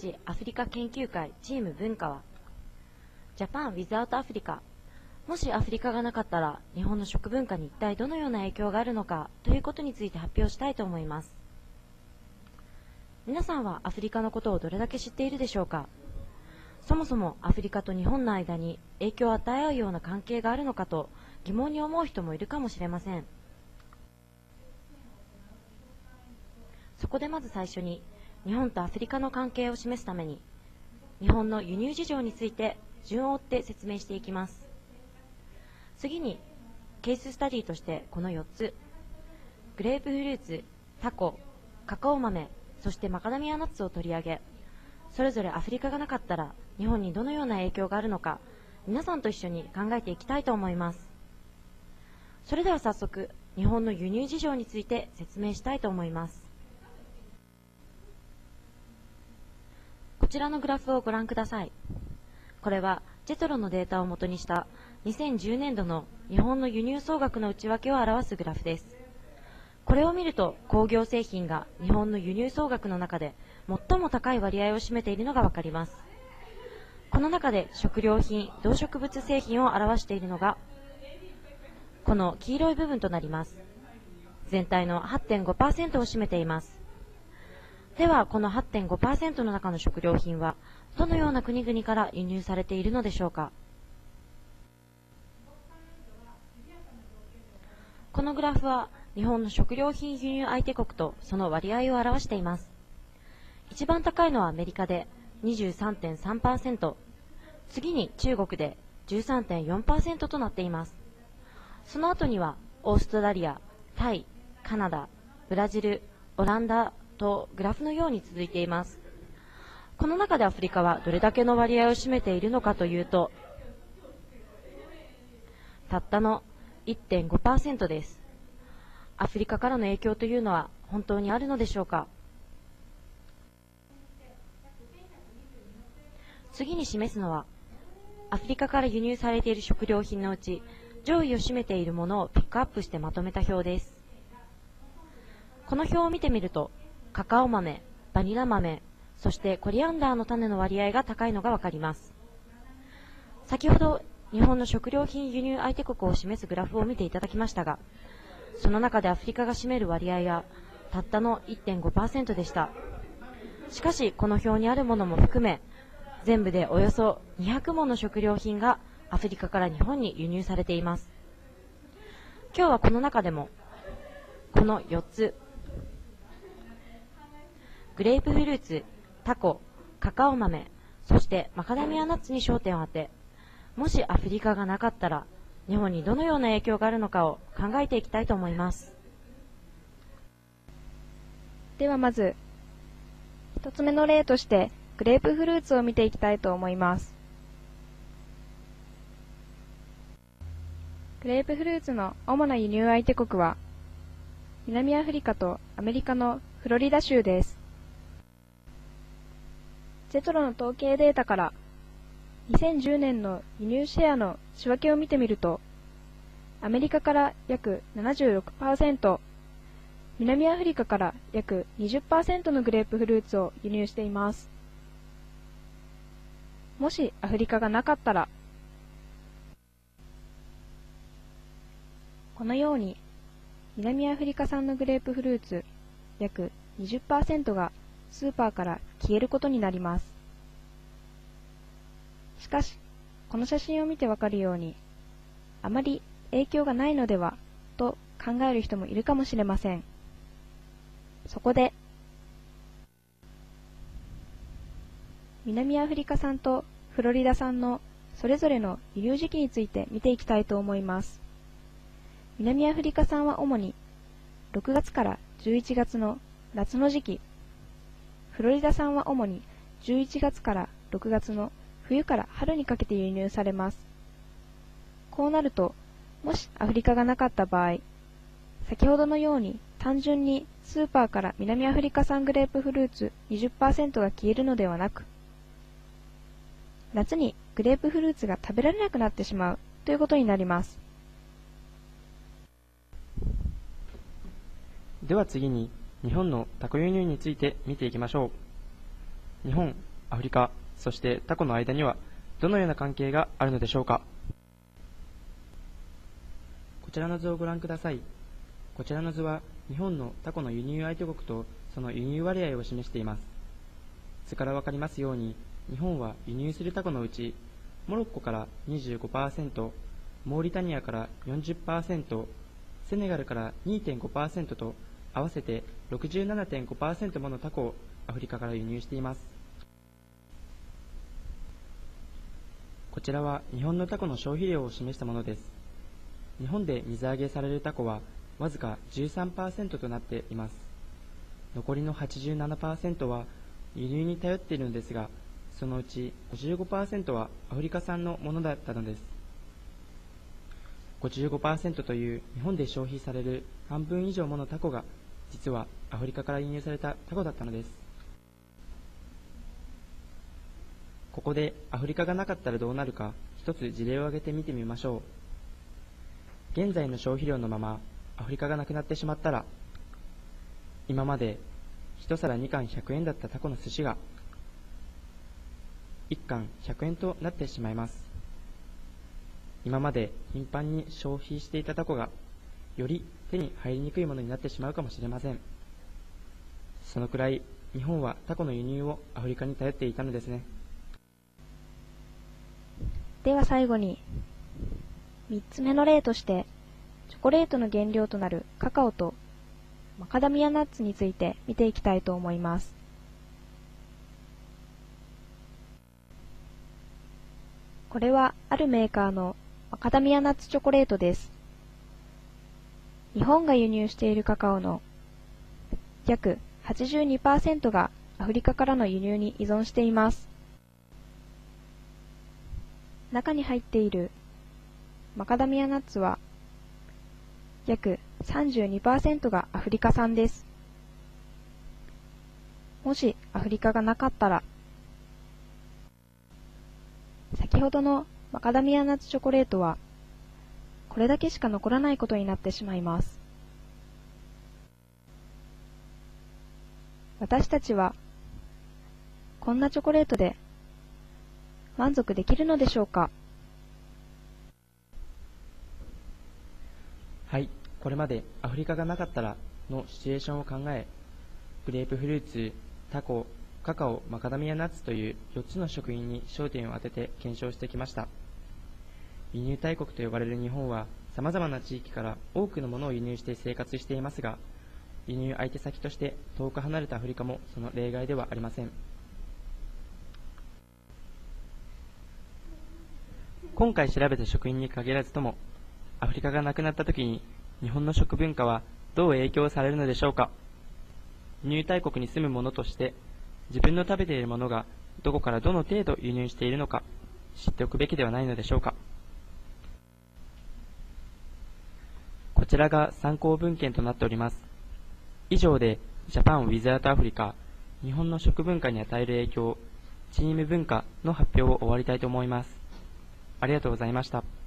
チアフリカ研究会チーム文化は、ジャパン・ウィズアウト・アフリカ、もしアフリカがなかったら日本の食文化に一体どのような影響があるのかということについて発表したいと思います。皆さんはアフリカのことをどれだけ知っているでしょうか。そもそもアフリカと日本の間に影響を与え合うような関係があるのかと疑問に思う人もいるかもしれません。そこでまず最初に日本とアフリカの関係を示すために日本の輸入事情について順を追って説明していきます。次にケーススタディとしてこの4つ、グレープフルーツ、タコ、カカオ豆、そしてマカダミアナッツを取り上げ、それぞれアフリカがなかったら日本にどのような影響があるのか、皆さんと一緒に考えていきたいと思います。それでは早速日本の輸入事情について説明したいと思います。こちらのグラフをご覧ください。これはJETROのデータを元にした2010年度の日本の輸入総額の内訳を表すグラフです。これを見ると工業製品が日本の輸入総額の中で最も高い割合を占めているのが分かります。この中で食料品、動植物製品を表しているのがこの黄色い部分となります。全体の 8.5% を占めています。ではこの 8.5% の中の食料品はどのような国々から輸入されているのでしょうか。このグラフは日本の食料品輸入相手国とその割合を表しています。一番高いのはアメリカで 23.3%、 次に中国で 13.4% となっています。その後にはオーストラリア、タイ、カナダ、ブラジル、オランダとグラフのように続いています。この中でアフリカはどれだけの割合を占めているのかというと、たったの 1.5% です。アフリカからの影響というのは本当にあるのでしょうか。次に示すのはアフリカから輸入されている食料品のうち上位を占めているものをピックアップしてまとめた表です。この表を見てみるとカカオ豆、バニラ豆、そしてコリアンダーの種の割合が高いのが分かります。先ほど日本の食料品輸入相手国を示すグラフを見ていただきましたが、その中でアフリカが占める割合はたったの 1.5% でした。しかしこの表にあるものも含め全部でおよそ200もの食料品がアフリカから日本に輸入されています。今日はこの中でもこの4つ、グレープフルーツ、タコ、カカオ豆、そしてマカダミアナッツに焦点を当て、もしアフリカがなかったら日本にどのような影響があるのかを考えていきたいと思います。ではまず1つ目の例としてグレープフルーツを見ていきたいと思います。グレープフルーツの主な輸入相手国は南アフリカとアメリカのフロリダ州です。JETROの統計データから2010年の輸入シェアの仕分けを見てみると、アメリカから約 76%、 南アフリカから約 20% のグレープフルーツを輸入しています。もしアフリカがなかったら、このように南アフリカ産のグレープフルーツ約 20% がスーパーから消えることになります。しかしこの写真を見てわかるように、あまり影響がないのではと考える人もいるかもしれません。そこで南アフリカ産とフロリダ産のそれぞれの輸入時期について見ていきたいと思います。南アフリカ産は主に6月から11月の夏の時期、フロリダ産は主に11月から6月の冬から春にかけて輸入されます。こうなると、もしアフリカがなかった場合、先ほどのように単純にスーパーから南アフリカ産グレープフルーツ 20% が消えるのではなく、夏にグレープフルーツが食べられなくなってしまうということになります。では次に日本のタコ輸入について見ていきましょう。日本アフリカ、そして他国の間にはどのような関係があるのでしょうか。こちらの図をご覧ください。こちらの図は日本のタコの輸入相手国とその輸入割合を示しています。図から分かりますように、日本は輸入するタコのうち、モロッコから 25%、モーリタニアから 40%、セネガルから 2.5% と合わせて 67.5% ものタコをアフリカから輸入しています。こちらは日本のタコの消費量を示したものです。日本で水揚げされるタコはわずか 13% となっています。残りの 87% は輸入に頼っているのですが、そのうち 55% はアフリカ産のものだったのです。 55% という日本で消費される半分以上ものタコが、実はアフリカから輸入されたタコだったのです。ここでアフリカがなかったらどうなるか、一つ事例を挙げて見てみましょう。現在の消費量のままアフリカがなくなってしまったら、今まで1皿2貫100円だったタコの寿司が1貫100円となってしまいます。今まで頻繁に消費していたタコがより手に入りにくいものになってしまうかもしれません。そのくらい日本はタコの輸入をアフリカに頼っていたのですね。では最後に3つ目の例として、チョコレートの原料となるカカオとマカダミアナッツについて見ていきたいと思います。これはあるメーカーのマカダミアナッツチョコレートです。日本が輸入しているカカオの約 82% がアフリカからの輸入に依存しています。中に入っているマカダミアナッツは約 32% がアフリカ産です。もしアフリカがなかったら、先ほどのマカダミアナッツチョコレートはこれだけしか残らないことになってしまいます。私たちはこんなチョコレートで満足できるのでしょうか。はい、これまでアフリカがなかったらのシチュエーションを考え、グレープフルーツ、タコ、カカオ、マカダミアナッツという4つの食品に焦点を当てて検証してきました。輸入大国と呼ばれる日本はさまざまな地域から多くのものを輸入して生活していますが、輸入相手先として遠く離れたアフリカもその例外ではありません。今回調べた食品に限らずとも、アフリカがなくなった時に日本の食文化はどう影響されるのでしょうか。輸入大国に住む者として自分の食べているものがどこからどの程度輸入しているのか知っておくべきではないのでしょうか。こちらが参考文献となっております。以上でジャパン・ウィズアウト・アフリカ、日本の食文化に与える影響、チーム文化の発表を終わりたいと思います。ありがとうございました。